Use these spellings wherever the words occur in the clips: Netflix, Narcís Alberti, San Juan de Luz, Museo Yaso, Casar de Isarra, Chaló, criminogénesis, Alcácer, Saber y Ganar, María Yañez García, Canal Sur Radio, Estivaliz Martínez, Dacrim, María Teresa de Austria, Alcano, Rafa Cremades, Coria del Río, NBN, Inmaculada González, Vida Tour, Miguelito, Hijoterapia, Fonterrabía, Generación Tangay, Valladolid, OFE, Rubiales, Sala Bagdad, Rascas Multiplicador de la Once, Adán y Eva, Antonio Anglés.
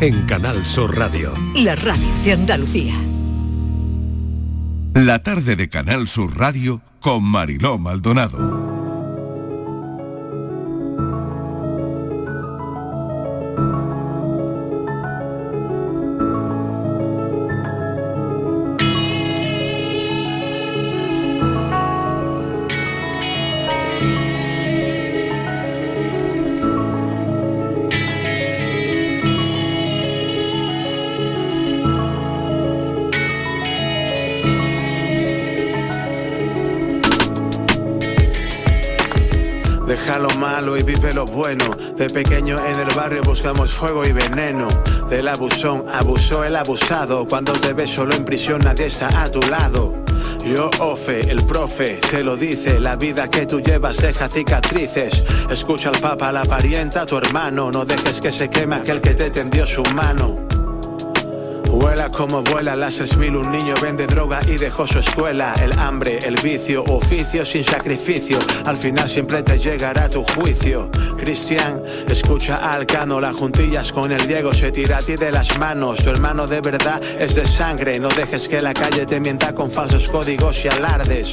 en Canal Sur Radio. La radio de Andalucía. La tarde de Canal Sur Radio con Mariló Maldonado. Y vive lo bueno. De pequeño en el barrio buscamos fuego y veneno. Del abusón abusó el abusado. Cuando te ves solo en prisión nadie está a tu lado. Yo, OFE, el profe, te lo dice. La vida que tú llevas deja cicatrices. Escucha al papa, la parienta, tu hermano. No dejes que se queme aquel que te tendió su mano. Vuela como vuela las 3000, un niño vende droga y dejó su escuela. El hambre, el vicio, oficio sin sacrificio. Al final siempre te llegará tu juicio. Cristian, escucha a Alcano. Las juntillas con el Diego se tira a ti de las manos. Tu hermano de verdad es de sangre. No dejes que la calle te mienta con falsos códigos y alardes.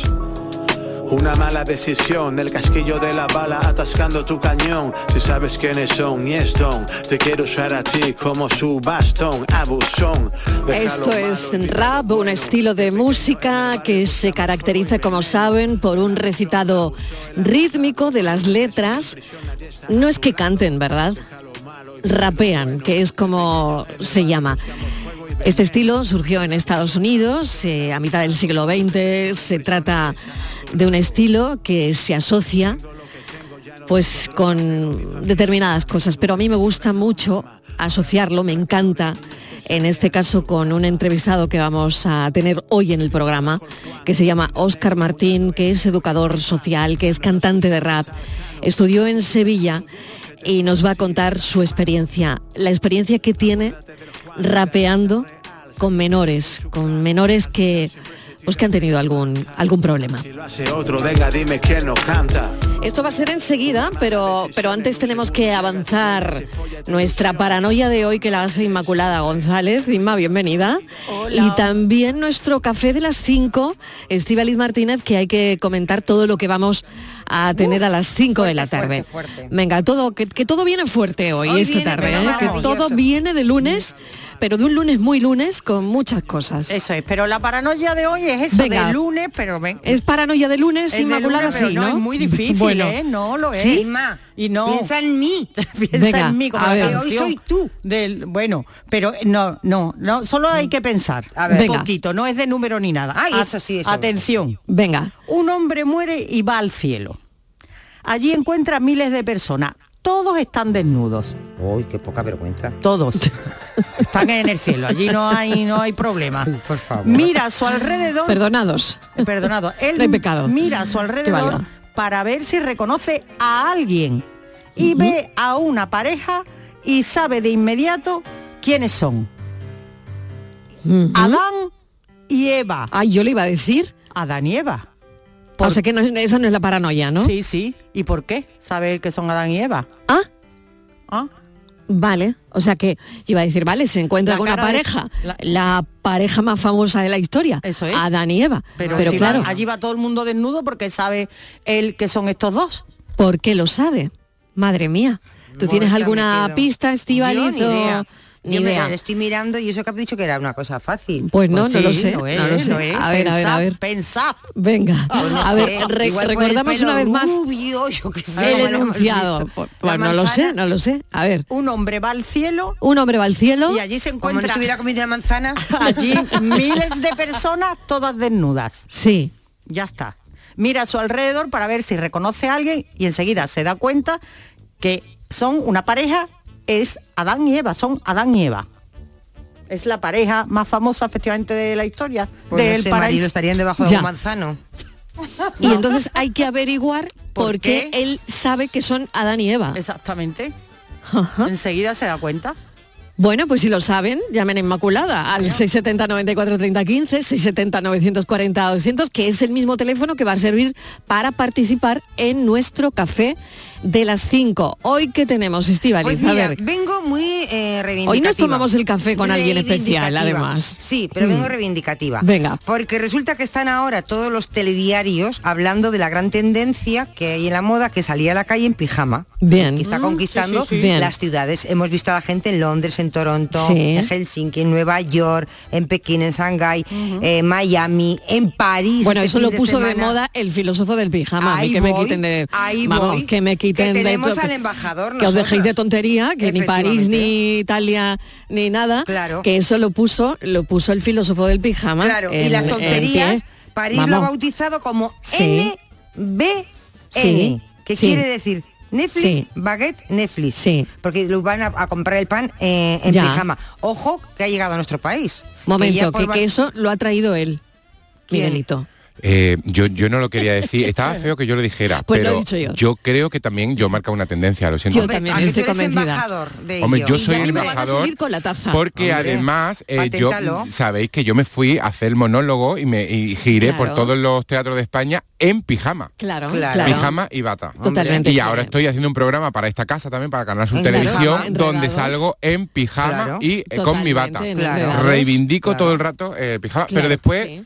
Una mala decisión, el casquillo de la bala atascando tu cañón. Si sabes quiénes son y Stone, te quiero usar a ti como su bastón, abusón. Esto es rap, un estilo de música que se caracteriza, como saben, por un recitado rítmico de las letras. No es que canten, ¿verdad? Rapean, que es como se llama. Este estilo surgió en Estados Unidos a mitad del siglo XX. Se trata de un estilo que se asocia pues con determinadas cosas, pero a mí me gusta mucho asociarlo, me encanta, en este caso con un entrevistado que vamos a tener hoy en el programa, que se llama Oscar Martín, que es educador social, que es cantante de rap, estudió en Sevilla y nos va a contar su experiencia, la experiencia que tiene rapeando con menores que pues que han tenido algún problema. Esto va a ser enseguida, pero antes tenemos que avanzar nuestra paranoia de hoy, que la hace Inmaculada González. Inma, bienvenida. Hola. Y también nuestro café de las 5, Estivaliz Martínez, que hay que comentar todo lo que vamos a tener a las 5 de la tarde. Fuerte. Venga, que todo viene fuerte hoy esta tarde, que todo viene de lunes, pero de un lunes muy lunes con muchas cosas. Eso es, pero la paranoia de hoy es eso. Venga, de lunes, pero ven. Es paranoia de lunes, Inmaculada, sí, ¿no? Es muy difícil, bueno, no lo es. ¿Sí? Y no. Piensa en mí. Piensa venga, en mí como la canción. Hoy soy tú. Bueno, pero no, solo hay que pensar. A ver, venga. Poquito, no es de número ni nada. Ay, eso sí, eso. Atención. Venga. Un hombre muere y va al cielo. Allí encuentra miles de personas. Todos están desnudos. Uy, qué poca vergüenza. Todos. Están en el cielo, allí no hay problema. Por favor. Mira a su alrededor. Perdonados. Él no hay pecado. Mira a su alrededor para ver si reconoce a alguien. Y ve a una pareja y sabe de inmediato quiénes son. Adán y Eva. Ay, yo le iba a decir. Adán y Eva. O sea que esa no es la paranoia, ¿no? Sí. ¿Y por qué? ¿Sabe que son Adán y Eva? ¿Ah? Vale, o sea que iba a decir, vale, se encuentra con una pareja, la pareja más famosa de la historia. Eso es. Adán y Eva. Pero si claro. Allí va todo el mundo desnudo porque sabe él que son estos dos. ¿Por qué lo sabe? Madre mía. ¿Tú tienes alguna pista, Estivaliz? Yo me estoy mirando y eso que has dicho que era una cosa fácil. Pues no, sí, lo sé, no lo sé. A ver. Pensad. Venga, recordamos una vez más rubio, yo qué sé, el enunciado. Bueno, no lo sé. A ver. Un hombre va al cielo. Y allí se encuentra. Como no estuviera comiendo una manzana. Allí miles de personas, todas desnudas. Sí. Ya está. Mira a su alrededor para ver si reconoce a alguien y enseguida se da cuenta que son una pareja. Es Adán y Eva, son Adán y Eva. Es la pareja más famosa efectivamente de la historia. Pues del marido estarían debajo de un manzano. Y entonces hay que averiguar por qué él sabe que son Adán y Eva. Exactamente. Enseguida se da cuenta. Bueno, pues si lo saben, llamen a Inmaculada al 670-94-30-15, 670-940-200, que es el mismo teléfono que va a servir para participar en nuestro café de las 5. ¿Hoy qué tenemos, Estivaliz? Pues a ver, vengo muy reivindicativa. Hoy nos tomamos el café con alguien especial, además. Sí, pero vengo reivindicativa. Venga. Porque resulta que están ahora todos los telediarios hablando de la gran tendencia que hay en la moda, que salía a la calle en pijama. Bien. Que está conquistando las ciudades. Hemos visto a la gente en Londres, en Toronto, en Helsinki, en Nueva York, en Pekín, en Shanghái, Miami, en París. Bueno, eso lo puso de moda el filósofo del pijama. Ahí voy, que me quiten de... Tenemos al embajador. Que os dejéis de tontería, que ni París, ni Italia, ni nada. Claro. Que eso lo puso el filósofo del pijama. Claro, y las tonterías, París lo ha bautizado como NBN, que quiere decir... Netflix, baguette, Netflix. Sí. Porque lo van a comprar el pan en pijama. Ojo, que ha llegado a nuestro país. Momento, que eso lo ha traído él. ¿Quién? Miguelito. Yo no lo quería decir. Estaba feo que yo lo dijera, pues pero lo he dicho yo. Yo creo que también yo marco una tendencia, lo siento. Yo también estoy convencida. Hombre, yo soy el embajador porque además yo, sabéis que yo me fui a hacer el monólogo y giré por todos los teatros de España en pijama. Claro. Pijama y bata. Totalmente. Y ahora estoy haciendo un programa para esta casa también, para Canal Sur Televisión, donde salgo en pijama y con mi bata. Reivindico todo el rato pijama, pero después... Sí.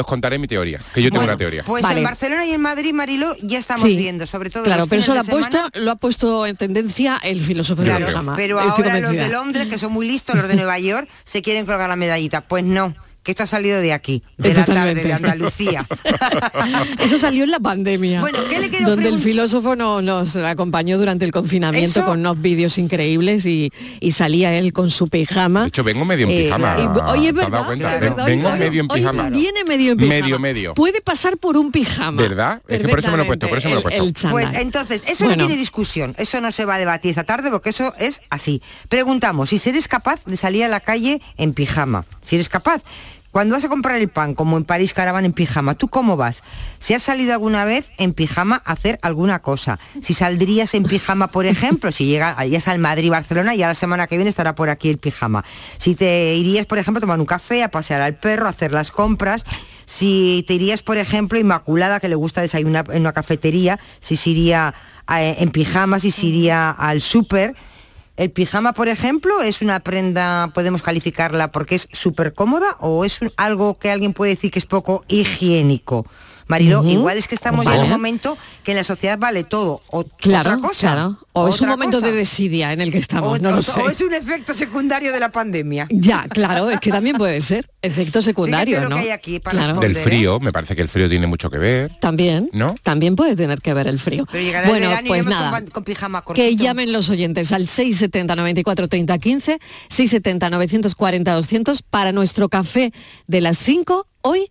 Os contaré mi teoría, que yo tengo una teoría. Pues en Barcelona y en Madrid, Mariló, ya estamos viendo, sobre todo. Claro, pero eso lo ha puesto en tendencia el filósofo de la Losama. Pero ahora los de Londres, que son muy listos, los de Nueva York, se quieren colgar la medallita. Pues no. Que esto ha salido de aquí, de la tarde, de Andalucía. Eso salió en la pandemia. Bueno, ¿qué le quiero donde el filósofo nos acompañó durante el confinamiento. ¿Eso? Con unos vídeos increíbles y salía él con su pijama. De hecho, vengo medio en pijama. Hoy es verdad. Vengo medio en pijama. Hoy viene medio en pijama. Medio. Puede pasar por un pijama. ¿Verdad? Es que por eso me lo he puesto. Pues entonces, eso no tiene discusión. Eso no se va a debatir esta tarde porque eso es así. Preguntamos si eres capaz de salir a la calle en pijama. Si eres capaz... Cuando vas a comprar el pan, como en París, caravan en pijama, ¿tú cómo vas? Si has salido alguna vez en pijama a hacer alguna cosa, si saldrías en pijama, por ejemplo, si llegas al Madrid, Barcelona, ya la semana que viene estará por aquí el pijama. Si te irías, por ejemplo, a tomar un café, a pasear al perro, a hacer las compras... Si te irías, por ejemplo, Inmaculada, que le gusta desayunar en una cafetería, si se iría en pijama, si se iría al súper... El pijama, por ejemplo, es una prenda, podemos calificarla porque es súper cómoda o es algo que alguien puede decir que es poco higiénico. Mariló, igual es que estamos en un momento que en la sociedad vale todo o otra cosa. Claro. O es un momento de desidia en el que estamos, no lo sé. O es un efecto secundario de la pandemia. Ya, claro, es que también puede ser efecto secundario, ¿no? Que hay aquí para responder, del frío, me parece que el frío tiene mucho que ver. También, ¿no? También puede tener que ver el frío. Pero llegará el verano, pues nada, con pijama cortito. Que llamen los oyentes al 670-94-30-15, 670-940-200 para nuestro café de las 5, hoy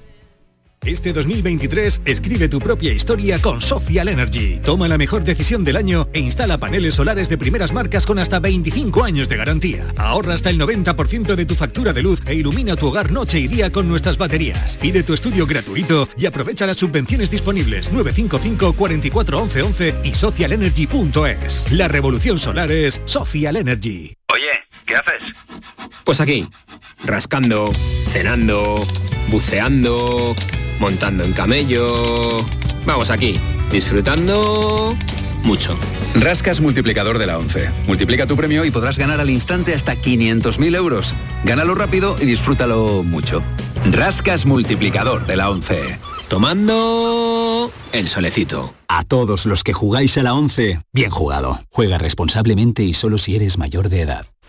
Este 2023 escribe tu propia historia con Social Energy. Toma la mejor decisión del año e instala paneles solares de primeras marcas con hasta 25 años de garantía. Ahorra hasta el 90% de tu factura de luz e ilumina tu hogar noche y día con nuestras baterías. Pide tu estudio gratuito y aprovecha las subvenciones disponibles 955 44 11 11 y socialenergy.es. La revolución solar es Social Energy. Oye, ¿qué haces? Pues aquí, rascando, cenando, buceando... montando en camello... Vamos aquí, disfrutando... mucho. Rascas Multiplicador de la Once. Multiplica tu premio y podrás ganar al instante hasta 500.000 euros. Gánalo rápido y disfrútalo mucho. Rascas Multiplicador de la Once. Tomando... el solecito. A todos los que jugáis a la Once, bien jugado. Juega responsablemente y solo si eres mayor de edad.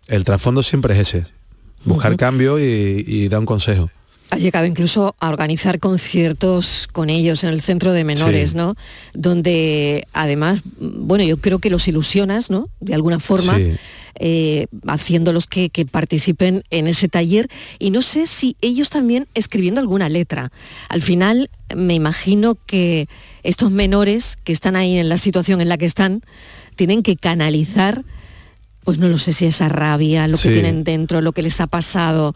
el trasfondo siempre es ese, buscar cambio y dar un consejo. Ha llegado incluso a organizar conciertos con ellos en el centro de menores, sí, ¿no? Donde además, bueno, yo creo que los ilusionas, ¿no? De alguna forma, sí, haciéndolos que participen en ese taller. Y no sé si ellos también escribiendo alguna letra. Al final, me imagino que estos menores que están ahí en la situación en la que están, tienen que canalizar, pues no lo sé si esa rabia, lo que tienen dentro, lo que les ha pasado,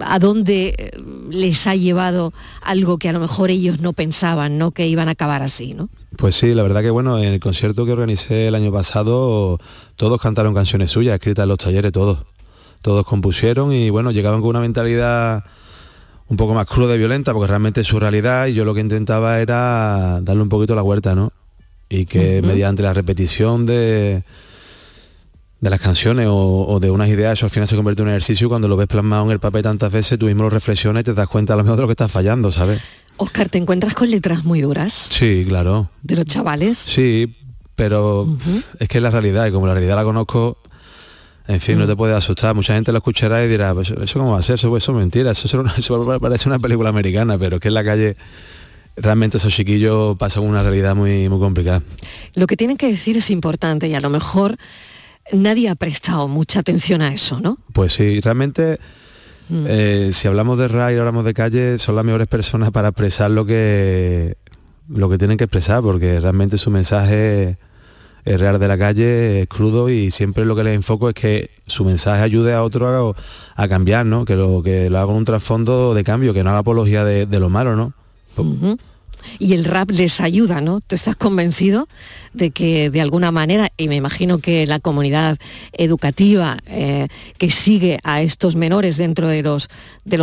a dónde les ha llevado algo que a lo mejor ellos no pensaban, ¿no? Que iban a acabar así, ¿no? Pues sí, la verdad que bueno, en el concierto que organicé el año pasado, todos cantaron canciones suyas, escritas en los talleres, todos compusieron y bueno, llegaban con una mentalidad un poco más cruda y violenta, porque realmente es su realidad y yo lo que intentaba era darle un poquito la vuelta, ¿no? Y que mediante la repetición de las canciones o de unas ideas, eso al final se convierte en un ejercicio, cuando lo ves plasmado en el papel tantas veces, tú mismo lo reflexionas y te das cuenta a lo mejor de lo que estás fallando, ¿sabes? Oscar, ¿te encuentras con letras muy duras? Sí, claro. ¿De los chavales? Sí, pero es que es la realidad, y como la realidad la conozco, en fin, no te puedes asustar. Mucha gente lo escuchará y dirá, pues, ¿eso cómo va a ser? Eso es mentira, eso parece una película americana, pero es que en la calle realmente esos chiquillos pasan una realidad muy, muy complicada. Lo que tienen que decir es importante y a lo mejor nadie ha prestado mucha atención a eso, ¿no? Pues sí, realmente, si hablamos de RAI, hablamos de calle, son las mejores personas para expresar lo que tienen que expresar, porque realmente su mensaje es real de la calle, es crudo, y siempre lo que les enfoco es que su mensaje ayude a otro a cambiar, ¿no? Que lo haga un trasfondo de cambio, que no haga apología de lo malo, ¿no? Y el rap les ayuda, ¿no? ¿Tú estás convencido de que de alguna manera, y me imagino que la comunidad educativa que sigue a estos menores dentro de los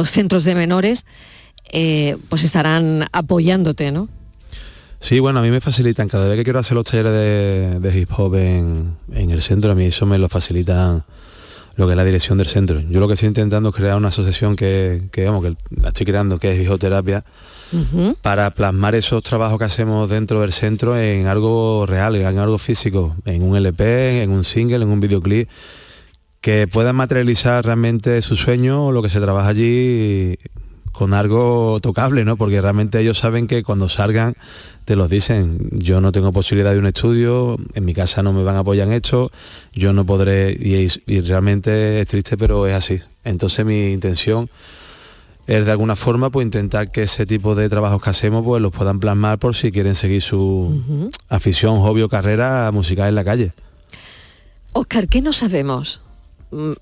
centros de menores, pues estarán apoyándote, ¿no? Sí, bueno, a mí me facilitan, cada vez que quiero hacer los talleres de hip hop en el centro, a mí eso me lo facilitan lo que es la dirección del centro. Yo lo que estoy intentando es crear una asociación que la estoy creando, que es Hijoterapia, para plasmar esos trabajos que hacemos dentro del centro en algo real, en algo físico, en un LP, en un single, en un videoclip, que puedan materializar realmente su sueño o lo que se trabaja allí con algo tocable, ¿no? Porque realmente ellos saben que cuando salgan te los dicen, yo no tengo posibilidad de un estudio, en mi casa no me van a apoyar en esto, yo no podré, y realmente es triste, pero es así. Entonces mi intención es de alguna forma pues intentar que ese tipo de trabajos que hacemos pues los puedan plasmar por si quieren seguir su afición, hobby o carrera musical en la calle. Oscar, ¿qué no sabemos?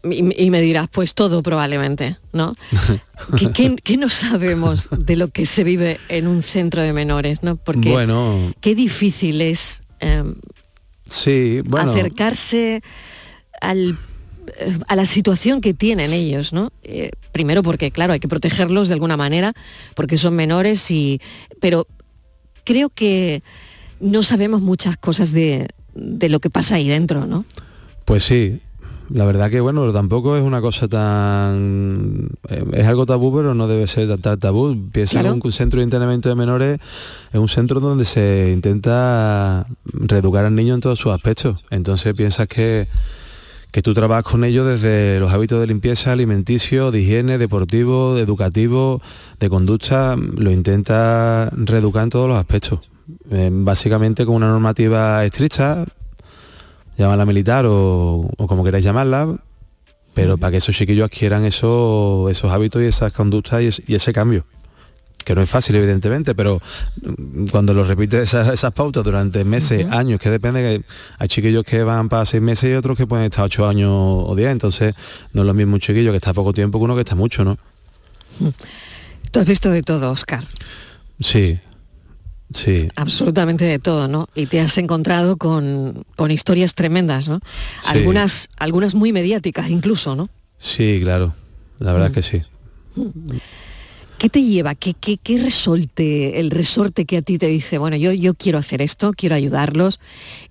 Y me dirás, pues todo probablemente, ¿no? ¿Qué no sabemos de lo que se vive en un centro de menores, ¿no? Porque bueno, qué difícil es acercarse a la situación que tienen ellos, ¿no? Primero porque, claro, hay que protegerlos de alguna manera, porque son menores, pero creo que no sabemos muchas cosas de lo que pasa ahí dentro, ¿no? Pues sí. La verdad que bueno, tampoco es una cosa tan... Es algo tabú, pero no debe ser tan tabú. Piensa en un centro de internamiento de menores, es un centro donde se intenta reeducar al niño en todos sus aspectos. Entonces piensas que tú trabajas con ellos desde los hábitos de limpieza, alimenticio, de higiene, deportivo, de educativo, de conducta, lo intenta reeducar en todos los aspectos. Básicamente con una normativa estricta, llámala militar o como queráis llamarla, pero para que esos chiquillos adquieran esos hábitos y esas conductas y ese cambio, que no es fácil evidentemente, pero cuando lo repites esas pautas durante meses, años, que depende, que hay chiquillos que van para 6 meses y otros que pueden estar 8 años o 10, entonces no es lo mismo un chiquillo que está poco tiempo que uno que está mucho, ¿no? Tú has visto de todo, Oscar. Sí. Absolutamente de todo, ¿no? Y te has encontrado con historias tremendas, ¿no? Sí. Algunas muy mediáticas incluso, ¿no? Sí, claro, la verdad que sí. ¿Qué te lleva? ¿Qué resorte, el resorte que a ti te dice, bueno, yo quiero hacer esto, quiero ayudarlos,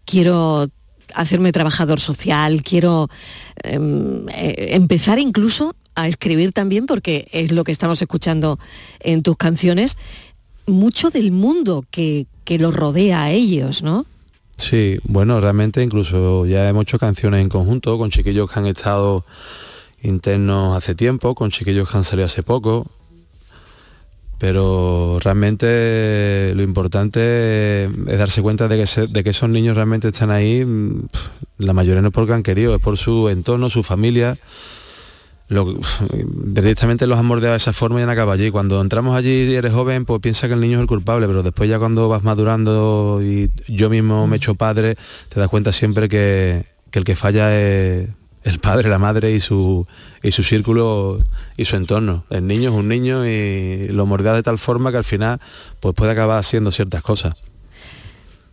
quiero hacerme trabajador social, quiero empezar incluso a escribir también, porque es lo que estamos escuchando en tus canciones, mucho del mundo que los rodea a ellos, ¿no? Sí, bueno, realmente incluso ya hemos hecho canciones en conjunto con chiquillos que han estado internos hace tiempo, con chiquillos que han salido hace poco, Pero realmente lo importante es darse cuenta de que esos niños realmente están ahí. La mayoría no es porque han querido, es por su entorno, su familia. Directamente los han mordeado de esa forma y han acabado allí. Cuando entramos allí y eres joven, pues piensa que el niño es el culpable, pero después ya cuando vas madurando, y yo mismo me he hecho padre, te das cuenta siempre que el que falla es el padre, la madre y su círculo y su entorno. El niño es un niño y lo mordea de tal forma que al final pues puede acabar haciendo ciertas cosas.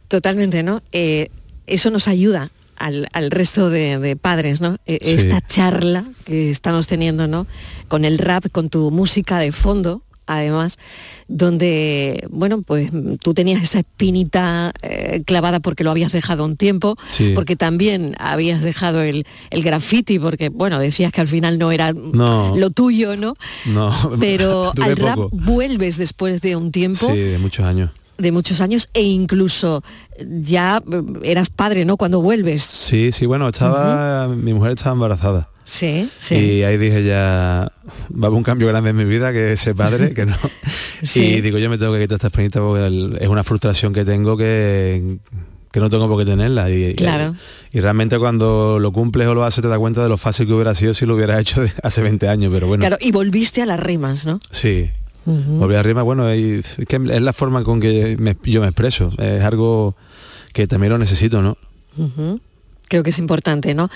Totalmente, ¿no? Eso nos ayuda al resto de padres, ¿no? Esta charla que estamos teniendo, ¿no? Con el rap, con tu música de fondo, además, donde, bueno, pues tú tenías esa espinita clavada porque lo habías dejado un tiempo, porque también habías dejado el graffiti, porque, bueno, decías que al final no era lo tuyo, ¿no? No, pero al rap vuelves después de un tiempo. Sí, de muchos años. De muchos años, e incluso ya eras padre, ¿no?, cuando vuelves. Sí, sí, bueno, mi mujer estaba embarazada. Sí, sí. Y ahí dije ya, va a haber un cambio grande en mi vida, que ese padre, que no. Sí. Y digo, yo me tengo que quitar esta espinita porque es una frustración que tengo que no tengo por qué tenerla. Claro. Y realmente cuando lo cumples o lo haces te das cuenta de lo fácil que hubiera sido si lo hubieras hecho hace 20 años, pero bueno. Claro, y volviste a las rimas, ¿no? Sí. Volver a rimas, bueno, es que es la forma con que yo me expreso. Es algo que también lo necesito, ¿no? Creo que es importante, ¿no?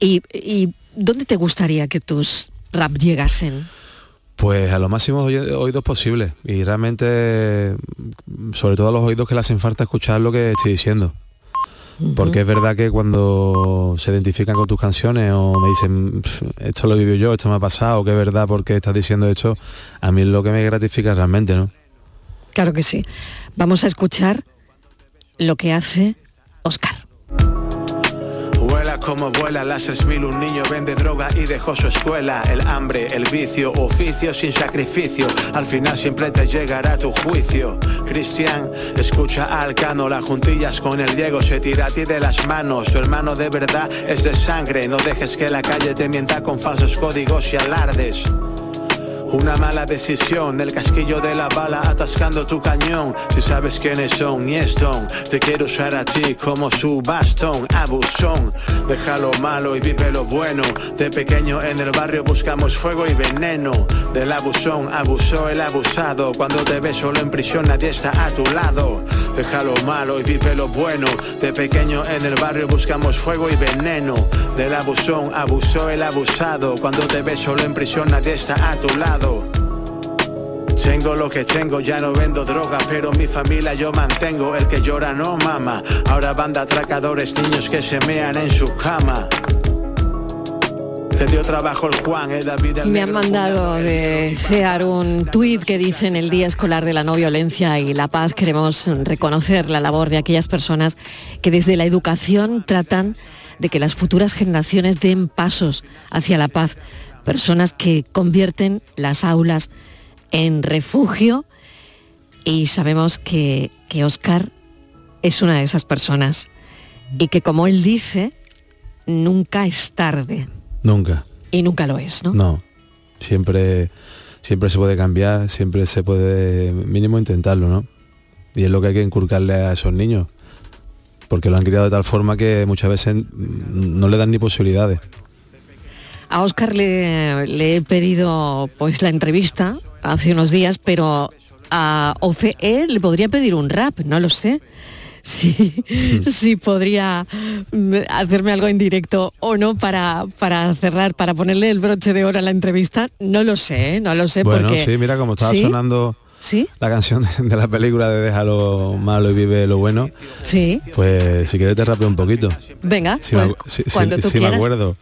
¿Y dónde te gustaría que tus rap llegasen? Pues a lo máximo oídos posibles. Y realmente, sobre todo a los oídos que le hacen falta escuchar lo que estoy diciendo. Porque es verdad que cuando se identifican con tus canciones o me dicen, esto lo vivido yo, esto me ha pasado, que es verdad porque estás diciendo esto, a mí es lo que me gratifica realmente, ¿no? Claro que sí. Vamos a escuchar lo que hace Oscar. Como vuela las 3000, un niño vende droga y dejó su escuela. El hambre, el vicio, oficio sin sacrificio, al final siempre te llegará tu juicio. Cristian, escucha a Alcano, las juntillas con el Diego, se tira a ti de las manos. Tu hermano de verdad es de sangre, no dejes que la calle te mienta con falsos códigos y alardes. Una mala decisión, el casquillo de la bala atascando tu cañón. Si sabes quiénes son, ni Stone, te quiero usar a ti como su bastón. Abusón, deja lo malo y vive lo bueno. De pequeño en el barrio buscamos fuego y veneno. Del abusón abusó el abusado. Cuando te ves solo en prisión nadie está a tu lado. Deja lo malo y vive lo bueno. De pequeño en el barrio buscamos fuego y veneno. Del abusón abusó el abusado. Cuando te ves solo en prisión nadie está a tu lado. Tengo lo que tengo, ya no vendo droga, pero mi familia yo mantengo. El que llora no mama. Ahora banda atracadores, niños que se mean en su cama. Te dio trabajo el Juan, el David, el... Me han mandado de CEAR un tuit que dice: en el Día Escolar de la No Violencia y la Paz queremos reconocer la labor de aquellas personas que desde la educación tratan de que las futuras generaciones den pasos hacia la paz. Personas que convierten las aulas en refugio, y sabemos que Oscar es una de esas personas y que, como él dice, nunca es tarde. Nunca. Y nunca lo es, ¿no? No. Siempre se puede cambiar, siempre se puede mínimo intentarlo, ¿no? Y es lo que hay que inculcarle a esos niños, porque lo han criado de tal forma que muchas veces no le dan ni posibilidades. A Óscar le he pedido pues la entrevista hace unos días, pero a OFE le podría pedir un rap, no lo sé. Sí, podría hacerme algo en directo o no para cerrar, para ponerle el broche de oro a la entrevista, no lo sé. Bueno, porque... sí, mira cómo estaba sonando... ¿Sí? La canción de la película de Deja lo malo y vive lo bueno. Sí. Pues si quieres te rapeo un poquito. Venga, si me acuerdo.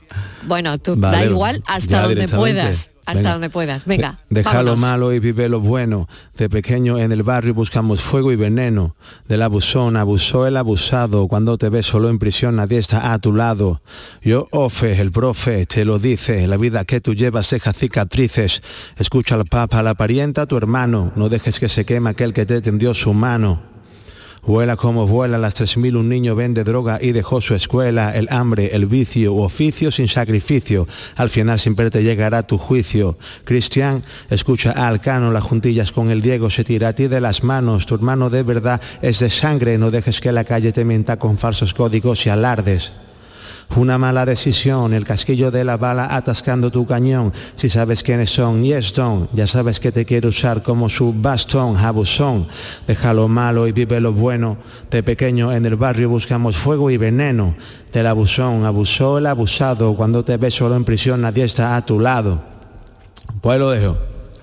Bueno, da igual, hasta donde puedas. Venga. Deja lo malo y vive lo bueno. De pequeño en el barrio buscamos fuego y veneno. Del abusón abusó el abusado. Cuando te ves solo en prisión nadie está a tu lado. Yo, Ofe, el profe, te lo dice. La vida que tú llevas deja cicatrices. Escucha al papa, a la parienta, a tu hermano. No dejes que se queme aquel que te tendió su mano. Vuela como vuela las 3.000, un niño vende droga y dejó su escuela, el hambre, el vicio u oficio sin sacrificio, al final siempre te llegará tu juicio. Cristian, escucha a Alcano, las juntillas con el Diego se tira a ti de las manos, tu hermano de verdad es de sangre, no dejes que la calle te mienta con falsos códigos y alardes. Una mala decisión, el casquillo de la bala atascando tu cañón. Si sabes quiénes son, yes, don't. Ya sabes que te quiere usar como su bastón, abusón. Deja lo malo y vive lo bueno. De pequeño en el barrio buscamos fuego y veneno. Del abusón, abusó el abusado. Cuando te ves solo en prisión, nadie está a tu lado. Pues lo dejo.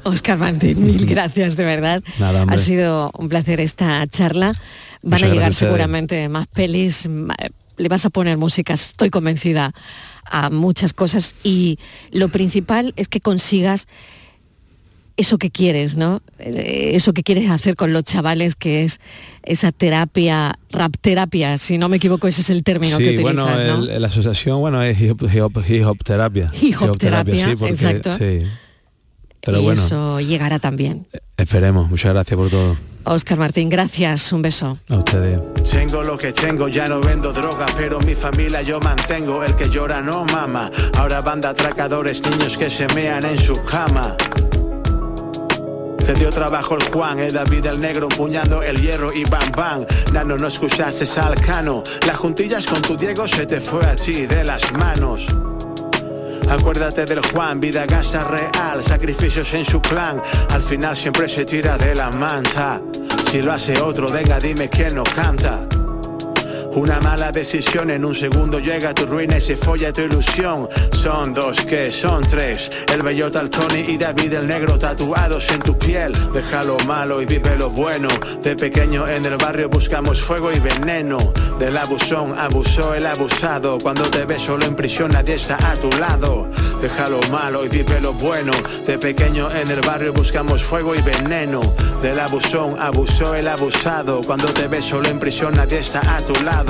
Oscar Martín, mil gracias, de verdad. Nada, ha sido un placer esta charla. Van a llegar seguramente más pelis. Le vas a poner música, estoy convencida, a muchas cosas, y lo principal es que consigas eso que quieres, ¿no? Eso que quieres hacer con los chavales, que es esa terapia, rap terapia, si no me equivoco ese es el término, sí, que utilizas, bueno, ¿no? Sí, bueno, la asociación, bueno, es hip-hop terapia. Hip-hop terapia, sí, porque, exacto. Sí. Pero y bueno, eso llegará también. Esperemos, muchas gracias por todo. Óscar Martín, gracias, un beso. A ustedes. Tengo lo que tengo, ya no vendo droga, pero mi familia yo mantengo, el que llora no mama. Ahora banda atracadores, niños que se mean en su cama. Te dio trabajo el Juan, el David el negro, empuñando el hierro y bam bam. Nano, no escuchaste Alcano, las juntillas con tu Diego se te fue así de las manos. Acuérdate del Juan, vida gasta real, sacrificios en su clan, al final siempre se tira de la manta. Si lo hace otro, venga dime quién no canta. Una mala decisión, en un segundo llega tu ruina y se folla tu ilusión. Son dos que son tres, el bellota, el Tony y David el negro tatuados en tu piel. Deja lo malo y vive lo bueno, de pequeño en el barrio buscamos fuego y veneno. Del abusón abusó el abusado, cuando te ves solo en prisión nadie está a tu lado. Deja lo malo y vive lo bueno, de pequeño en el barrio buscamos fuego y veneno. Del abusón abusó el abusado, cuando te ves solo en prisión nadie está a tu lado.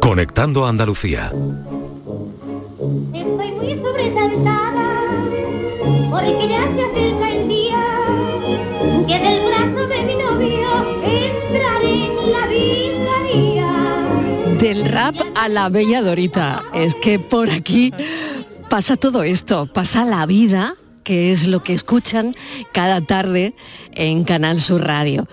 Conectando a Andalucía. Estoy muy sobresaltada porque ya se acerca el día que del brazo de mi novio entraré en la vida mía. Del rap a la Bella Dorita, es que por aquí pasa todo esto, pasa la vida, que es lo que escuchan cada tarde en Canal Sur Radio.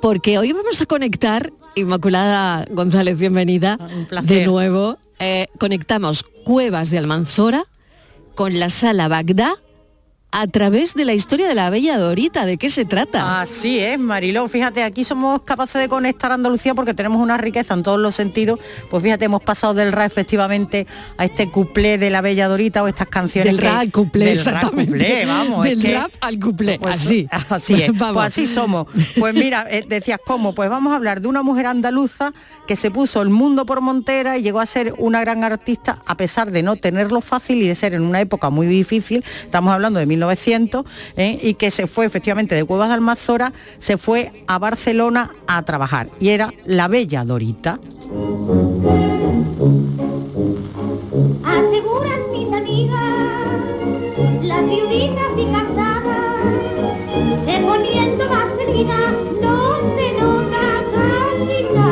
Porque hoy vamos a conectar, Inmaculada González, bienvenida. Un placer. De nuevo, conectamos Cuevas de Almanzora con la Sala Bagdad a través de la historia de la Bella Dorita. ¿De qué se trata? Así es, Mariló. Fíjate, aquí somos capaces de conectar a Andalucía porque tenemos una riqueza en todos los sentidos. Pues fíjate, hemos pasado del rap efectivamente a este cuplé de la Bella Dorita, o estas canciones. Del rap al cuplé, exactamente. Cuplé, vamos, del rap al cuplé, pues, así es, vamos. Pues así somos. Pues mira, decías, ¿cómo? Pues vamos a hablar de una mujer andaluza que se puso el mundo por montera y llegó a ser una gran artista a pesar de no tenerlo fácil y de ser en una época muy difícil. Estamos hablando de 1900, y que se fue efectivamente de Cuevas de Almanzora, se fue a Barcelona a trabajar, y era la Bella Dorita. Aseguran mis amigas, las viuditas y casadas, reponiendo más vida, no se nota.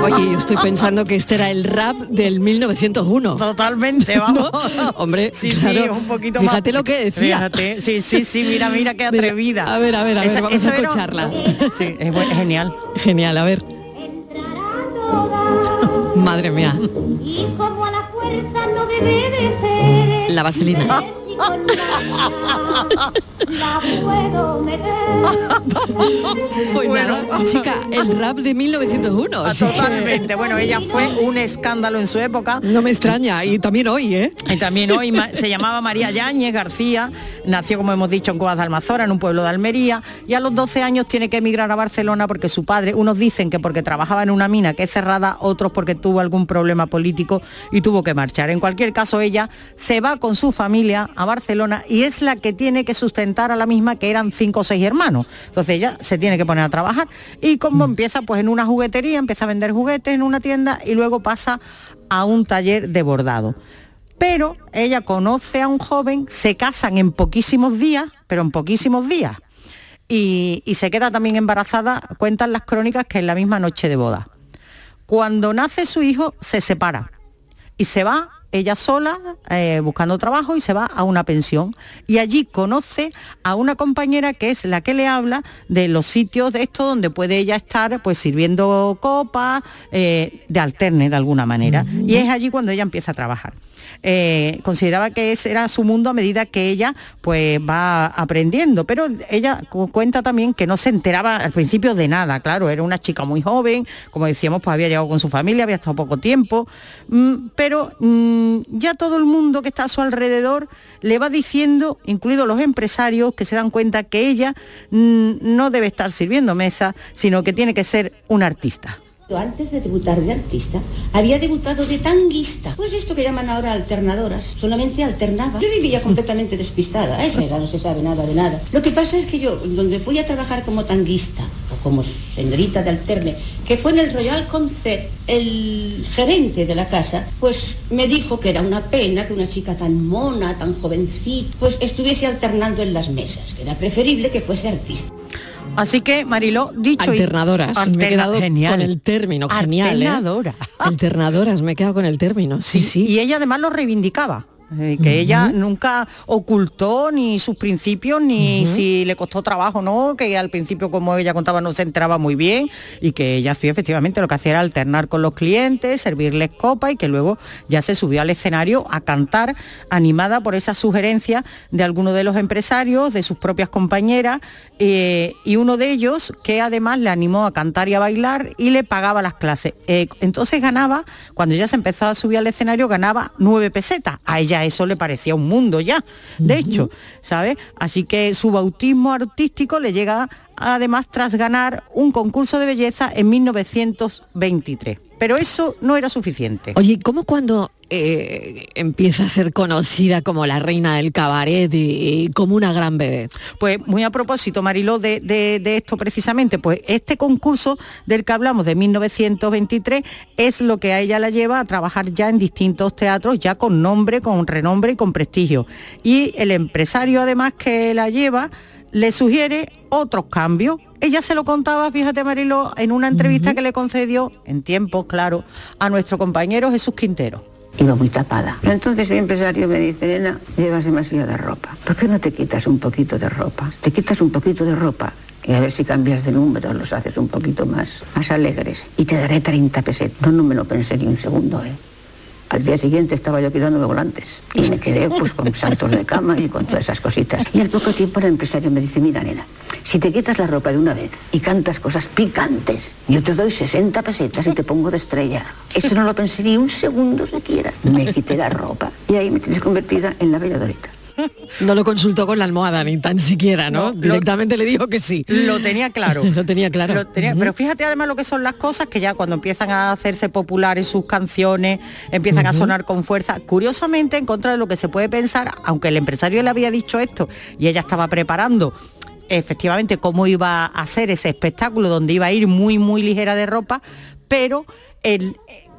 Oye, yo estoy pensando que este era el rap del 1901. Totalmente, vamos. ¿No? Hombre, sí, claro, sí, un poquito más. Fíjate lo que decía. Fíjate. Sí, mira, qué atrevida. Mira, a ver, esa, vamos a escucharla. Era... Sí, es genial. Genial, a ver. Madre mía. Y como a la fuerza no debe de ser. La vaselina. Pues bueno, chica, el rap de 1901. Totalmente, bueno, ella fue un escándalo en su época. No me extraña, y también hoy, ¿eh? Y también hoy, se llamaba María Yañez García, nació, como hemos dicho, en Cuevas de Almanzora, en un pueblo de Almería, y a los 12 años tiene que emigrar a Barcelona porque su padre, unos dicen que porque trabajaba en una mina que es cerrada, otros porque tuvo algún problema político y tuvo que marchar. En cualquier caso, ella se va con su familia a Barcelona y es la que tiene que sustentar a la misma, que eran 5 o 6 hermanos. Entonces ella se tiene que poner a trabajar y como empieza pues en una juguetería, empieza a vender juguetes en una tienda y luego pasa a un taller de bordado. Pero ella conoce a un joven, se casan en poquísimos días, y se queda también embarazada, cuentan las crónicas que en la misma noche de boda. Cuando nace su hijo, se separa y se va ella sola buscando trabajo y se va a una pensión. Y allí conoce a una compañera que es la que le habla de los sitios de esto donde puede ella estar pues sirviendo copas, de alterne de alguna manera. Uh-huh. Y es allí cuando ella empieza a trabajar. Consideraba que ese era su mundo a medida que ella pues va aprendiendo, pero ella cuenta también que no se enteraba al principio de nada, claro, era una chica muy joven, como decíamos, pues había llegado con su familia, había estado poco tiempo, pero ya todo el mundo que está a su alrededor le va diciendo, incluidos los empresarios, que se dan cuenta que ella no debe estar sirviendo mesa, sino que tiene que ser una artista. Antes de debutar de artista, había debutado de tanguista. Pues esto que llaman ahora alternadoras, solamente alternaba. Yo vivía completamente despistada, a esa edad no se sabe nada de nada. Lo que pasa es que yo, donde fui a trabajar como tanguista, o como señorita de alterne, que fue en el Royal Concert, el gerente de la casa, pues me dijo que era una pena que una chica tan mona, tan jovencita, pues estuviese alternando en las mesas, que era preferible que fuese artista. Así que, Mariló, dicho... Alternadoras, me he quedado con el término, genial, alternadora. Alternadoras, me he quedado con el término, sí. Y ella además lo reivindicaba, que ella nunca ocultó ni sus principios, ni si le costó trabajo o no, que al principio, como ella contaba, no se enteraba muy bien, y que ella sí, efectivamente, lo que hacía era alternar con los clientes, servirles copa, y que luego ya se subió al escenario a cantar, animada por esas sugerencias de algunos de los empresarios, de sus propias compañeras, y uno de ellos que además le animó a cantar y a bailar y le pagaba las clases. Entonces ganaba, cuando ella se empezó a subir al escenario, ganaba 9 pesetas. A ella eso le parecía un mundo ya, de hecho, ¿sabes? Así que su bautismo artístico le llega además tras ganar un concurso de belleza en 1923. Pero eso no era suficiente. Oye, ¿cómo cuando empieza a ser conocida como la reina del cabaret y como una gran vedette? Pues muy a propósito, Mariló, de esto precisamente, pues este concurso del que hablamos de 1923 es lo que a ella la lleva a trabajar ya en distintos teatros, ya con nombre, con renombre y con prestigio. Y el empresario además que la lleva le sugiere otros cambios. Ella se lo contaba, fíjate, Mariló, en una entrevista que le concedió, en tiempos, claro, a nuestro compañero Jesús Quintero. Iba muy tapada. Entonces el empresario me dice, nena, llevas demasiada ropa. ¿Por qué no te quitas un poquito de ropa? Te quitas un poquito de ropa y a ver si cambias de número, los haces un poquito más alegres. Y te daré 30 pesetas. No me lo pensé ni un segundo, Al día siguiente estaba yo quitándome volantes y me quedé pues con saltos de cama y con todas esas cositas. Y al poco tiempo el empresario me dice, mira, nena, si te quitas la ropa de una vez y cantas cosas picantes, yo te doy 60 pesetas y te pongo de estrella. Eso no lo pensé ni un segundo siquiera. Me quité la ropa y ahí me tienes convertida en la Bella Dorita. No lo consultó con la almohada ni tan siquiera, ¿no? Directamente le dijo que sí. Lo tenía claro. Pero fíjate además lo que son las cosas, que ya cuando empiezan a hacerse populares sus canciones, empiezan a sonar con fuerza. Curiosamente, en contra de lo que se puede pensar, aunque el empresario le había dicho esto y ella estaba preparando efectivamente cómo iba a hacer ese espectáculo donde iba a ir muy, muy ligera de ropa, pero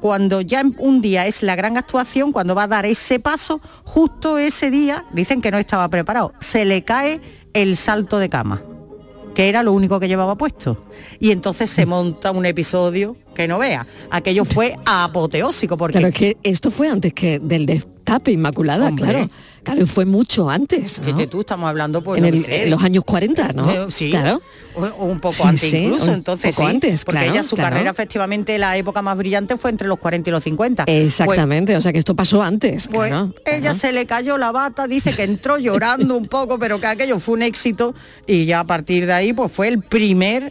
cuando ya un día es la gran actuación, cuando va a dar ese paso, justo ese día, dicen que no estaba preparado, se le cae el salto de cama, que era lo único que llevaba puesto. Y entonces se monta un episodio que no vea. Aquello fue apoteósico. Porque... Claro, es que esto fue antes que del destape, Inmaculada, Claro, fue mucho antes, ¿no? Fíjate tú, estamos hablando pues, en los años 40, ¿no? Sí, claro. Un poco antes incluso, entonces sí. Un poco antes, porque ella su carrera, efectivamente, la época más brillante fue entre los 40 y los 50. Exactamente, pues, o sea que esto pasó antes. Pues ella se le cayó la bata, dice que entró llorando un poco, pero que aquello fue un éxito y ya a partir de ahí pues fue el primer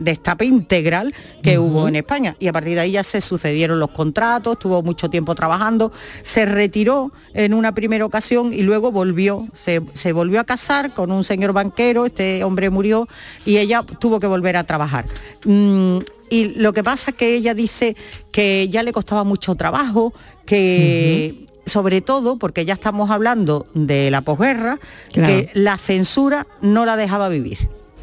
destape integral que hubo en España. Y a partir de ahí ya se sucedieron los contratos, tuvo mucho tiempo trabajando, se retiró en una primera ocasión y luego volvió, se volvió a casar con un señor banquero, este hombre murió y ella tuvo que volver a trabajar. Y lo que pasa es que ella dice que ya le costaba mucho trabajo, que sobre todo porque ya estamos hablando de la posguerra, que la censura no la dejaba vivir.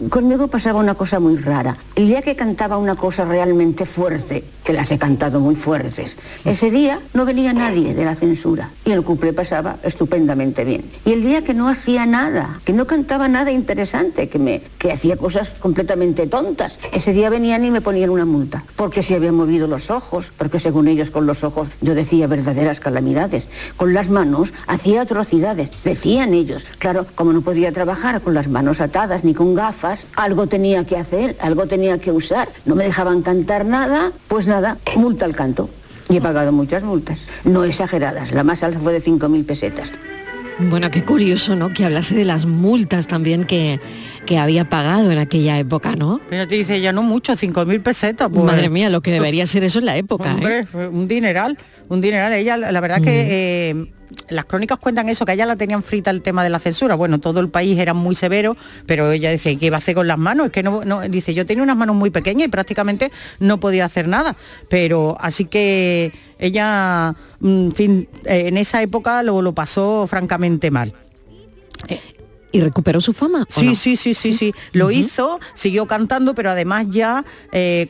Conmigo pasaba una cosa muy rara. El día que cantaba una cosa realmente fuerte, que las he cantado muy fuertes, ese día no venía nadie de la censura y el cuplé pasaba estupendamente bien. Y el día que no hacía nada, que no cantaba nada interesante, que hacía cosas completamente tontas, ese día venían y me ponían una multa, porque se había movido los ojos, porque según ellos con los ojos yo decía verdaderas calamidades, con las manos hacía atrocidades, decían ellos. Claro, como no podía trabajar con las manos atadas ni con gafas, algo tenía que hacer, algo tenía que usar. No me dejaban cantar nada, pues nada, multa al canto. Y he pagado muchas multas, no exageradas. La más alta fue de 5.000 pesetas. Bueno, qué curioso, ¿no? Que hablase de las multas también que había pagado en aquella época, ¿no? Pero te dice, ya no mucho, 5.000 pesetas. Pues. Madre mía, lo que debería ser eso en la época. Hombre, un dineral. Ella, la verdad que... las crónicas cuentan eso, que allá la tenían frita el tema de la censura. Bueno, todo el país era muy severo, pero ella dice, ¿qué iba a hacer con las manos? Es que no, dice, yo tenía unas manos muy pequeñas y prácticamente no podía hacer nada. Pero así que ella, en fin, en esa época lo pasó francamente mal. ¿Y recuperó su fama? Sí. Lo hizo, siguió cantando, pero además ya,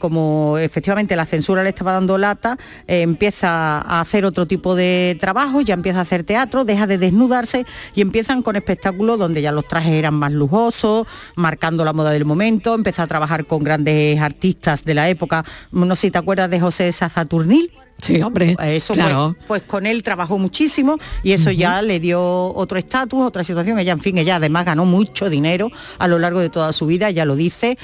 como efectivamente la censura le estaba dando lata, empieza a hacer otro tipo de trabajo, ya empieza a hacer teatro, deja de desnudarse y empiezan con espectáculos donde ya los trajes eran más lujosos, marcando la moda del momento, empezó a trabajar con grandes artistas de la época. No sé si te acuerdas de José Sazaturnil. Sí, hombre, eso claro. Pues con él trabajó muchísimo y eso ya le dio otro estatus, otra situación. Ella, en fin, ella además ganó mucho dinero a lo largo de toda su vida, ya lo dice.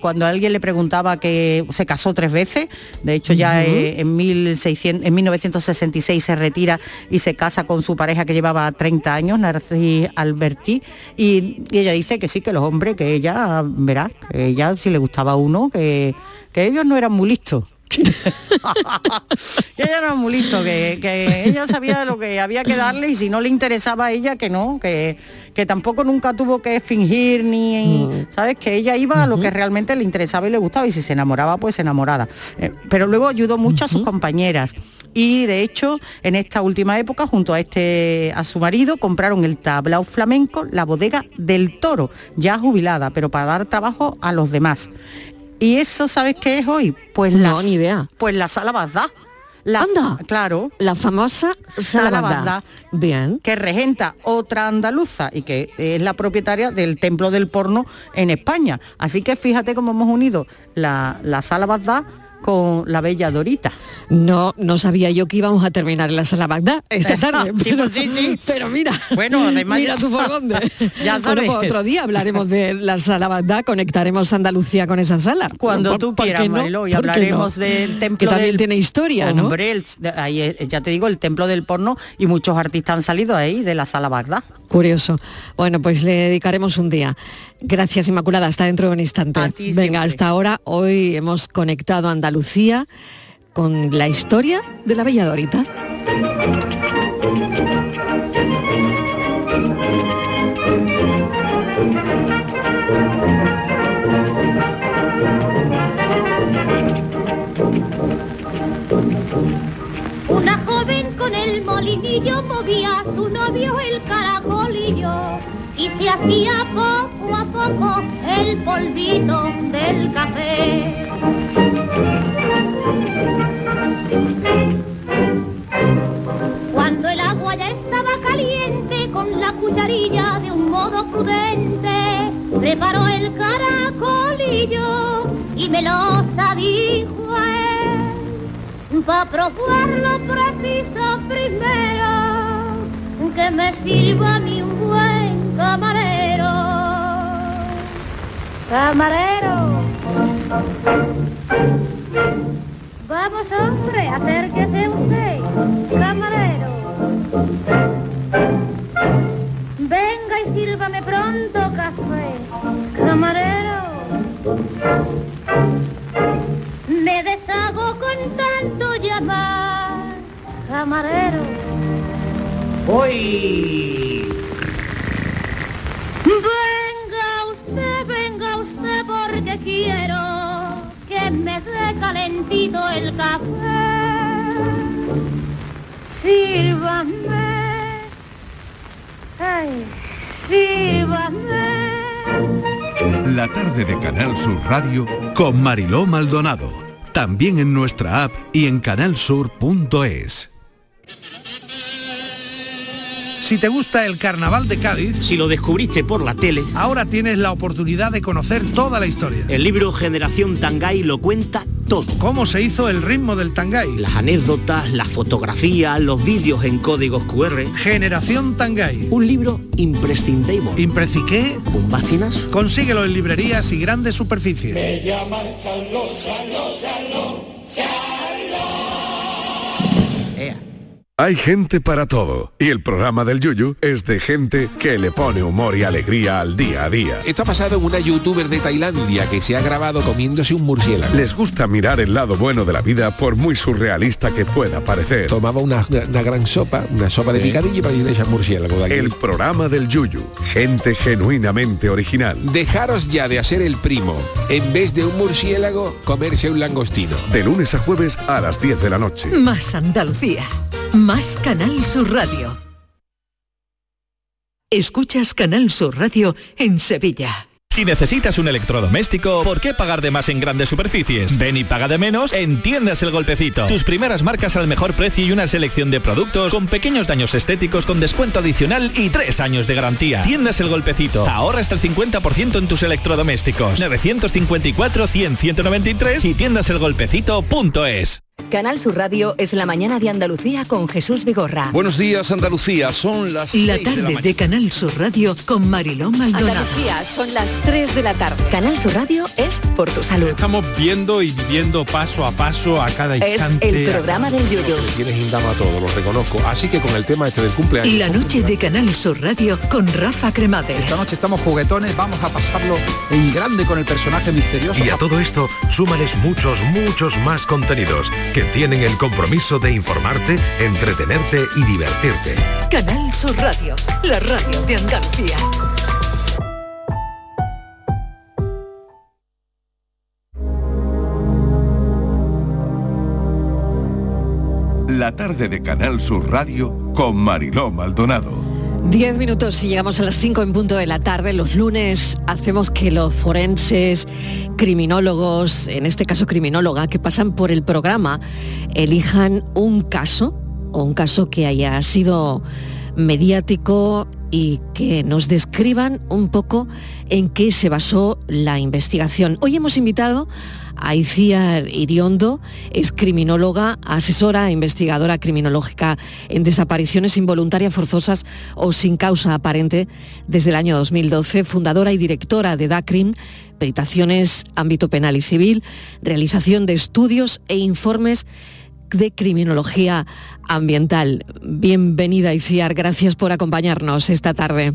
Cuando alguien le preguntaba, que se casó 3 veces, de hecho ya en 1966 se retira y se casa con su pareja que llevaba 30 años, Narcís Alberti, y ella dice que sí, que los hombres, que ella, verá, que ella si le gustaba uno, que ellos no eran muy listos. Ella era muy listo, que ella sabía lo que había que darle, y si no le interesaba a ella, que no, que tampoco nunca tuvo que fingir ni, ¿sabes? Que ella iba a lo que realmente le interesaba y le gustaba, y si se enamoraba, pues enamorada. Pero luego ayudó mucho a sus compañeras. Y de hecho, en esta última época, junto a su marido, compraron el tablao flamenco, la bodega del Toro, ya jubilada, pero para dar trabajo a los demás. ¿Y eso sabes qué es hoy? Pues no, ni idea. Pues la Sala Bagdad. Anda, claro. La famosa Sala Bagdad. Bien. Que regenta otra andaluza y que es la propietaria del templo del porno en España. Así que fíjate cómo hemos unido la Sala Bagdad con la Bella Dorita. No sabía yo que íbamos a terminar en la Sala Bagdad esta tarde. Sí, pero, sí. Pero mira, bueno, además mira tú por dónde. Ya sabes. Bueno, pues otro día hablaremos de la Sala Bagdad, conectaremos Andalucía con esa sala. Cuando tú quieras, Mariló, y hablaremos del templo que también tiene historia, hombre, ¿no? Ahí, ya te digo, el templo del porno, y muchos artistas han salido ahí de la Sala Bagdad. Curioso. Bueno, pues le dedicaremos un día. Gracias, Inmaculada, hasta dentro de un instante. A ti, venga, siempre. Hasta ahora, hoy hemos conectado a Andalucía con la historia de la Bella Dorita. Una joven con el molinillo movía a su novio el caracolillo, y se hacía poco a poco el polvito del café. Cuando el agua ya estaba caliente, con la cucharilla de un modo prudente, preparó el caracolillo y me lo dijo él, pa' probarlo preciso primero, que me sirva mi buen camarero. Camarero, vamos, hombre, acérquese usted. Camarero, venga y sírvame pronto café. Camarero, me deshago con tanto llamar. Camarero, ¡uy! Venga usted, porque quiero que me dé calentito el café. Sírvame, ay, sírvame. La tarde de Canal Sur Radio con Mariló Maldonado. También en nuestra app y en canalsur.es. Si te gusta el Carnaval de Cádiz, si lo descubriste por la tele, ahora tienes la oportunidad de conocer toda la historia. El libro Generación Tangay lo cuenta todo. Cómo se hizo el ritmo del Tangay. Las anécdotas, las fotografías, los vídeos en códigos QR. Generación Tangay. Un libro imprescindible. ¿Impreciqué? ¿Un bastinazo? Consíguelo en librerías y grandes superficies. Me llaman Chaló, Chaló, Chaló, Chaló. Hay gente para todo, y el programa del Yuyu es de gente que le pone humor y alegría al día a día. Esto ha pasado en una youtuber de Tailandia que se ha grabado comiéndose un murciélago. Les gusta mirar el lado bueno de la vida, por muy surrealista que pueda parecer. Tomaba una gran sopa, una sopa de picadillo para ir a echar murciélago de aquí. El programa del Yuyu, gente genuinamente original. Dejaros ya de hacer el primo, en vez de un murciélago, comerse un langostino. De lunes a jueves a las 10 de la noche. Más Andalucía. Más Canal Sur Radio. Escuchas Canal Sur Radio en Sevilla. Si necesitas un electrodoméstico, ¿por qué pagar de más en grandes superficies? Ven y paga de menos en Tiendas el Golpecito. Tus primeras marcas al mejor precio y una selección de productos con pequeños daños estéticos con descuento adicional y 3 años de garantía. Tiendas el Golpecito. Ahorra hasta el 50% en tus electrodomésticos. 954-100-193 y tiendaselgolpecito.es. Canal Sur Radio es la mañana de Andalucía con Jesús Vigorra. Buenos días, Andalucía, son las 6 de la tarde de Canal Sur Radio con Mariló Maldonado. Andalucía, son las 3 de la tarde. Canal Sur Radio es por tu salud. Estamos viendo y viviendo paso a paso a cada instante. Es el programa del Yuyu. Tienes indama a todo, lo reconozco. Así que con el tema este del cumpleaños. La noche de Canal Sur Radio con Rafa Cremades. Esta noche estamos juguetones, vamos a pasarlo en grande con el personaje misterioso. Y a todo esto, súmales muchos más contenidos que tienen el compromiso de informarte, entretenerte y divertirte. Canal Sur Radio, la radio de Andalucía. La tarde de Canal Sur Radio con Mariló Maldonado. 10 minutos y llegamos a las 5 en punto de la tarde. Los lunes hacemos que los forenses, criminólogos, en este caso criminóloga, que pasan por el programa, elijan un caso o un caso que haya sido mediático y que nos describan un poco en qué se basó la investigación. Hoy hemos invitado a Iciar Iriondo, es criminóloga, asesora e investigadora criminológica en desapariciones involuntarias forzosas o sin causa aparente desde el año 2012, fundadora y directora de Dacrim, peritaciones, ámbito penal y civil, realización de estudios e informes de criminología ambiental. Bienvenida, Iciar, gracias por acompañarnos esta tarde.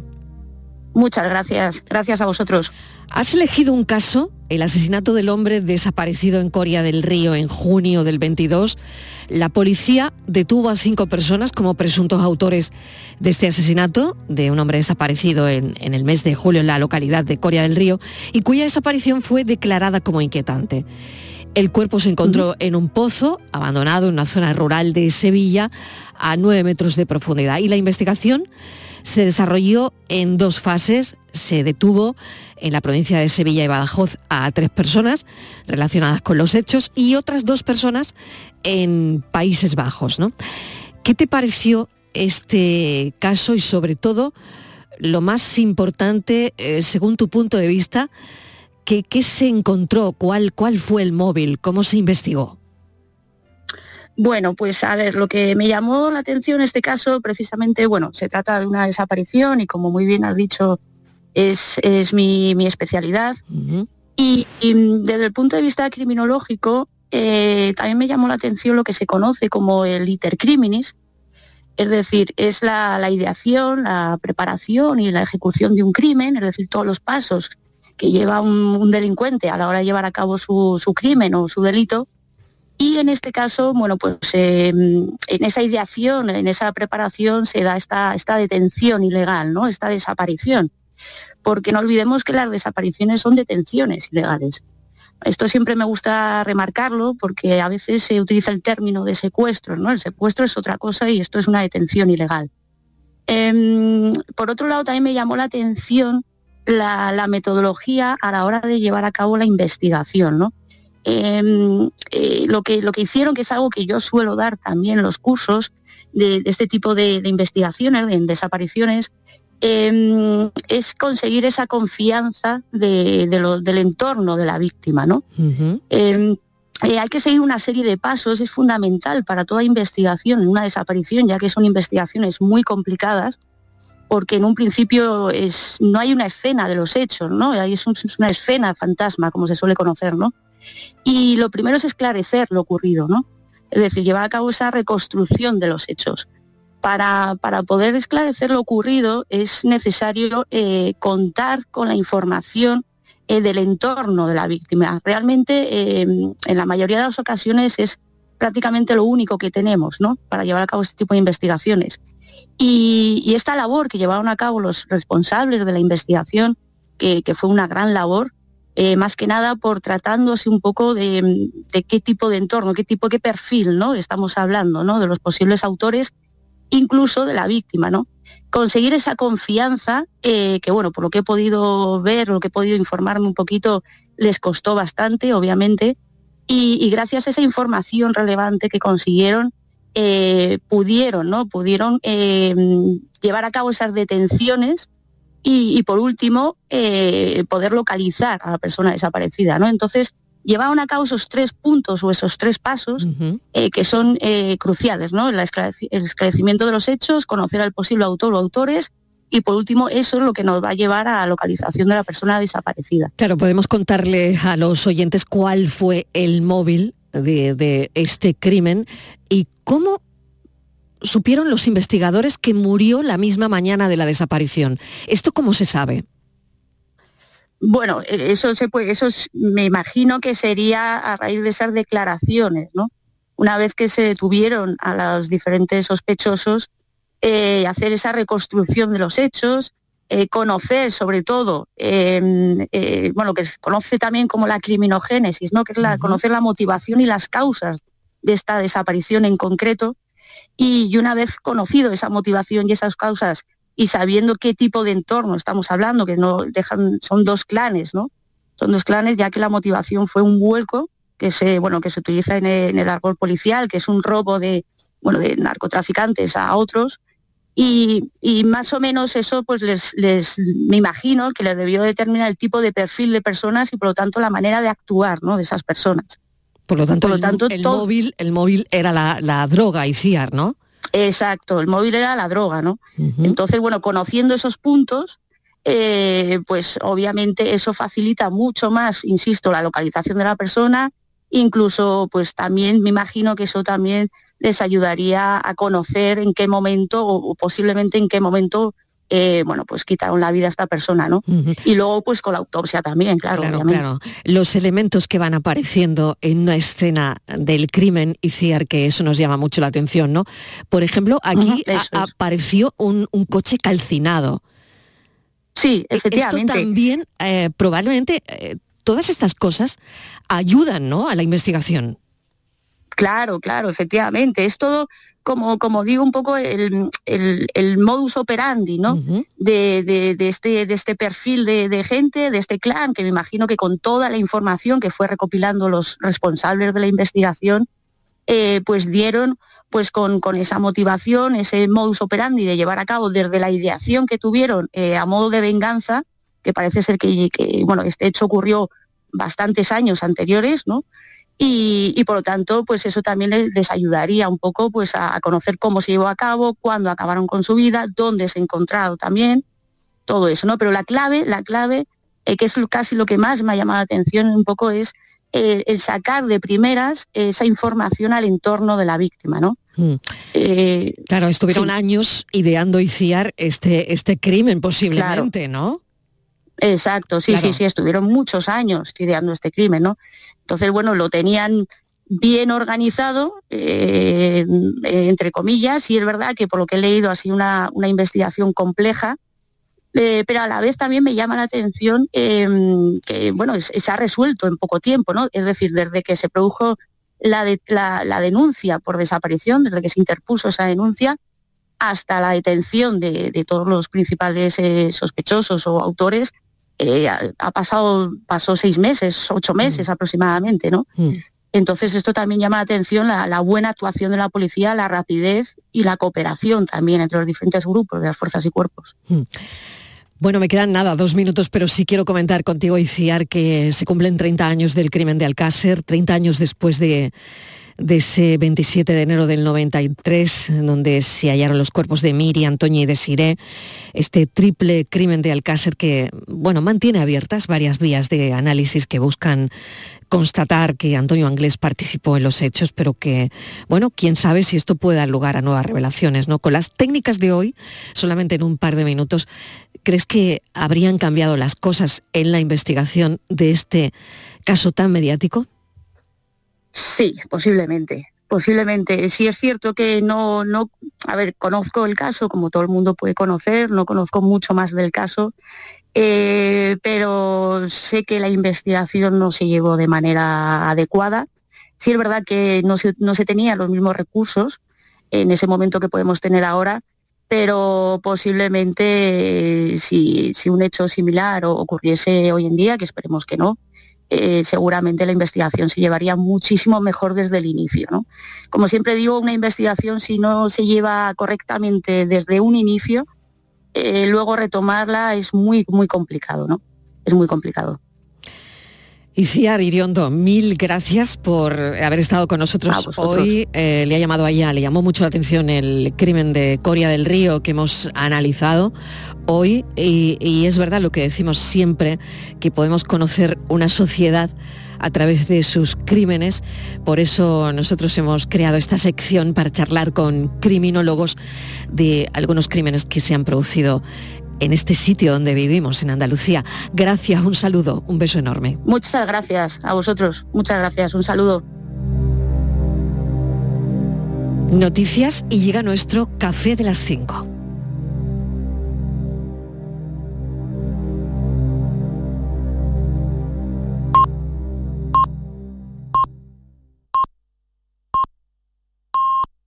Muchas gracias, gracias a vosotros. Has elegido un caso, el asesinato del hombre desaparecido en Coria del Río en junio del 22. La policía detuvo a 5 personas como presuntos autores de este asesinato de un hombre desaparecido en el mes de julio en la localidad de Coria del Río y cuya desaparición fue declarada como inquietante. El cuerpo se encontró en un pozo abandonado en una zona rural de Sevilla a 9 metros de profundidad. Y la investigación se desarrolló en 2 fases. Se detuvo en la provincia de Sevilla y Badajoz a 3 personas relacionadas con los hechos y otras 2 personas en Países Bajos, ¿no? ¿Qué te pareció este caso y sobre todo lo más importante, según tu punto de vista? ¿Qué se encontró? ¿Cuál fue el móvil? ¿Cómo se investigó? Bueno, pues a ver, lo que me llamó la atención este caso, precisamente, bueno, se trata de una desaparición y como muy bien has dicho, es mi especialidad. Uh-huh. Y desde el punto de vista criminológico, también me llamó la atención lo que se conoce como el iter criminis, es decir, es la ideación, la preparación y la ejecución de un crimen, es decir, todos los pasos que lleva un delincuente a la hora de llevar a cabo su crimen o su delito. Y en este caso, bueno, pues en esa ideación, en esa preparación se da esta detención ilegal, ¿no? Esta desaparición. Porque no olvidemos que las desapariciones son detenciones ilegales. Esto siempre me gusta remarcarlo porque a veces se utiliza el término de secuestro, ¿no? El secuestro es otra cosa y esto es una detención ilegal. Por otro lado, también me llamó la atención la metodología a la hora de llevar a cabo la investigación, ¿no? Lo que hicieron, que es algo que yo suelo dar también en los cursos de este tipo de investigaciones, en desapariciones, es conseguir esa confianza del entorno de la víctima, ¿no? Uh-huh. Hay que seguir una serie de pasos, es fundamental para toda investigación en una desaparición, ya que son investigaciones muy complicadas, porque en un principio no hay una escena de los hechos, ¿no? Es una escena fantasma, como se suele conocer, ¿no? Y lo primero es esclarecer lo ocurrido, ¿no? Es decir, llevar a cabo esa reconstrucción de los hechos. Para poder esclarecer lo ocurrido es necesario contar con la información del entorno de la víctima. Realmente, en la mayoría de las ocasiones es prácticamente lo único que tenemos, ¿no?, para llevar a cabo este tipo de investigaciones. Y esta labor que llevaron a cabo los responsables de la investigación, que fue una gran labor, más que nada por tratándose un poco de qué tipo de entorno, qué perfil, ¿no?, estamos hablando, ¿no?, de los posibles autores, incluso de la víctima, ¿no? Conseguir esa confianza que, bueno, por lo que he podido ver, lo que he podido informarme un poquito, les costó bastante, obviamente, y gracias a esa información relevante que consiguieron, pudieron llevar a cabo esas detenciones y por último, poder localizar a la persona desaparecida, ¿no? Entonces, llevaron a cabo esos tres puntos o esos tres pasos, uh-huh, que son cruciales, ¿no? El esclarecimiento de los hechos, conocer al posible autor o autores y, por último, eso es lo que nos va a llevar a la localización de la persona desaparecida. Claro, podemos contarle a los oyentes cuál fue el móvil de este crimen y cómo supieron los investigadores que murió la misma mañana de la desaparición. ¿Esto cómo se sabe? Bueno, me imagino que sería a raíz de esas declaraciones, ¿no? Una vez que se detuvieron a los diferentes sospechosos, hacer esa reconstrucción de los hechos, conocer sobre todo, lo que se conoce también como la criminogénesis, ¿no?, que es conocer la motivación y las causas de esta desaparición en concreto, y una vez conocido esa motivación y esas causas, y sabiendo qué tipo de entorno estamos hablando, que no dejan, son dos clanes, ¿no? Son dos clanes, ya que la motivación fue un vuelco que se utiliza en el árbol policial, que es un robo de narcotraficantes a otros, y más o menos eso, pues me imagino que les debió determinar el tipo de perfil de personas y por lo tanto la manera de actuar, ¿no?, de esas personas. Por lo tanto, el móvil era la droga, Iciar, ¿no? Exacto, el móvil era la droga, ¿no? Uh-huh. Entonces, conociendo esos puntos, pues obviamente eso facilita mucho más, insisto, la localización de la persona, incluso pues también me imagino que eso también les ayudaría a conocer en qué momento o posiblemente en qué momento pues quitaron la vida a esta persona, ¿no? Uh-huh. Y luego pues con la autopsia también, claro. Los elementos que van apareciendo en una escena del crimen, Iciar, que eso nos llama mucho la atención, ¿no? Por ejemplo, aquí apareció un coche calcinado. Sí, efectivamente. Esto también, probablemente, todas estas cosas ayudan, ¿no?, a la investigación. Claro, efectivamente. Es todo, como digo, un poco el modus operandi, ¿no? Uh-huh. de este perfil de gente, de este clan, que me imagino que con toda la información que fue recopilando los responsables de la investigación, pues dieron pues con esa motivación, ese modus operandi de llevar a cabo desde la ideación que tuvieron a modo de venganza, que parece ser que este hecho ocurrió bastantes años anteriores, ¿no? Y por lo tanto, pues eso también les ayudaría un poco pues a conocer cómo se llevó a cabo, cuándo acabaron con su vida, dónde se encontraron también, todo eso, ¿no? Pero la clave, que es casi lo que más me ha llamado la atención un poco, es el sacar de primeras esa información al entorno de la víctima, ¿no? Mm. Estuvieron años ideando, Iciar, este crimen posiblemente, claro, ¿no? Exacto, sí, estuvieron muchos años ideando este crimen, ¿no? Entonces, lo tenían bien organizado, entre comillas, y es verdad que por lo que he leído ha sido una investigación compleja, pero a la vez también me llama la atención que, se ha resuelto en poco tiempo, ¿no? Es decir, desde que se produjo la denuncia por desaparición, desde que se interpuso esa denuncia, hasta la detención de todos los principales sospechosos o autores, pasó 6 meses, 8 meses aproximadamente, ¿no? Entonces esto también llama la atención, la buena actuación de la policía, la rapidez y la cooperación también entre los diferentes grupos de las fuerzas y cuerpos. Bueno, me quedan 2 minutos, pero sí quiero comentar contigo, Iciar, que se cumplen 30 años del crimen de Alcácer, 30 años después de ese 27 de enero del 93, donde se hallaron los cuerpos de Miri, Antoña y Desiré, este triple crimen de Alcácer que, bueno, mantiene abiertas varias vías de análisis que buscan constatar que Antonio Anglés participó en los hechos, pero que, bueno, quién sabe si esto puede dar lugar a nuevas revelaciones, ¿no? Con las técnicas de hoy, solamente en un par de minutos, ¿crees que habrían cambiado las cosas en la investigación de este caso tan mediático? Sí, posiblemente. Sí, es cierto que no, conozco el caso, como todo el mundo puede conocer, no conozco mucho más del caso, pero sé que la investigación no se llevó de manera adecuada. Sí es verdad que no se tenían los mismos recursos en ese momento que podemos tener ahora, pero posiblemente si un hecho similar ocurriese hoy en día, que esperemos que no, seguramente la investigación se llevaría muchísimo mejor desde el inicio, ¿no? Como siempre digo, una investigación, si no se lleva correctamente desde un inicio, luego retomarla es muy, muy complicado, ¿no? Es muy complicado. Iciar Iriondo, mil gracias por haber estado con nosotros hoy. Le llamó mucho la atención el crimen de Coria del Río que hemos analizado hoy y es verdad lo que decimos siempre, que podemos conocer una sociedad a través de sus crímenes. Por eso nosotros hemos creado esta sección para charlar con criminólogos de algunos crímenes que se han producido en este sitio donde vivimos, en Andalucía. Gracias, un saludo, un beso enorme. Muchas gracias a vosotros, muchas gracias, un saludo. Noticias y llega nuestro Café de las 5.